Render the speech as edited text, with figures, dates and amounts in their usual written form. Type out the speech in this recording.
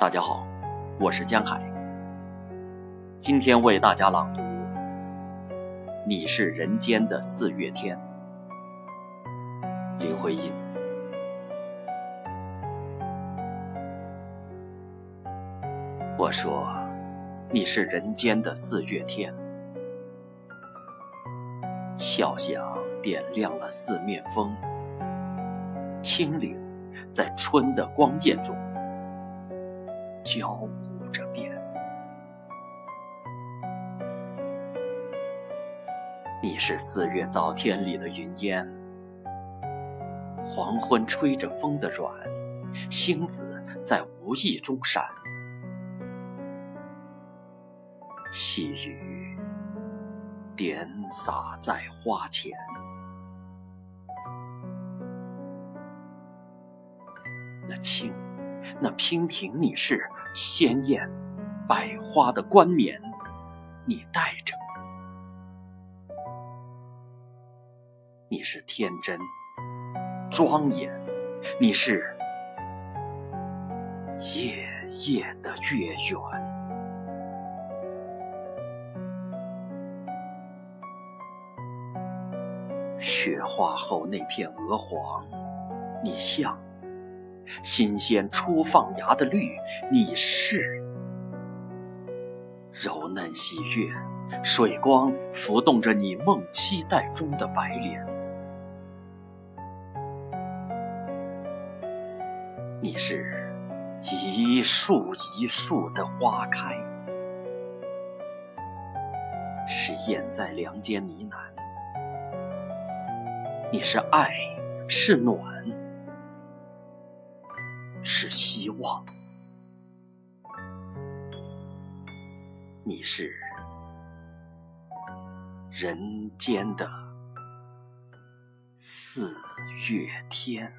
大家好，我是江海，今天为大家朗读《你是人间的四月天》，林徽因。我说，你是人间的四月天，笑响点亮了四面风，青岭在春的光艳中交舞着面。你是四月早天里的云烟，黄昏吹着风的软，星子在无意中闪，细雨点洒在花前。那青，那娉婷，你是鲜艳百花的冠冕，你戴着。你是天真庄严，你是夜夜的月圆。雪化后那片鹅黄，你像新鲜初放芽的绿，你是柔嫩喜悦，水光浮动着你梦期待中的白莲。你是一树一树的花开，是燕在梁间呢喃。你是爱，是暖，是希望。你是人间的四月天。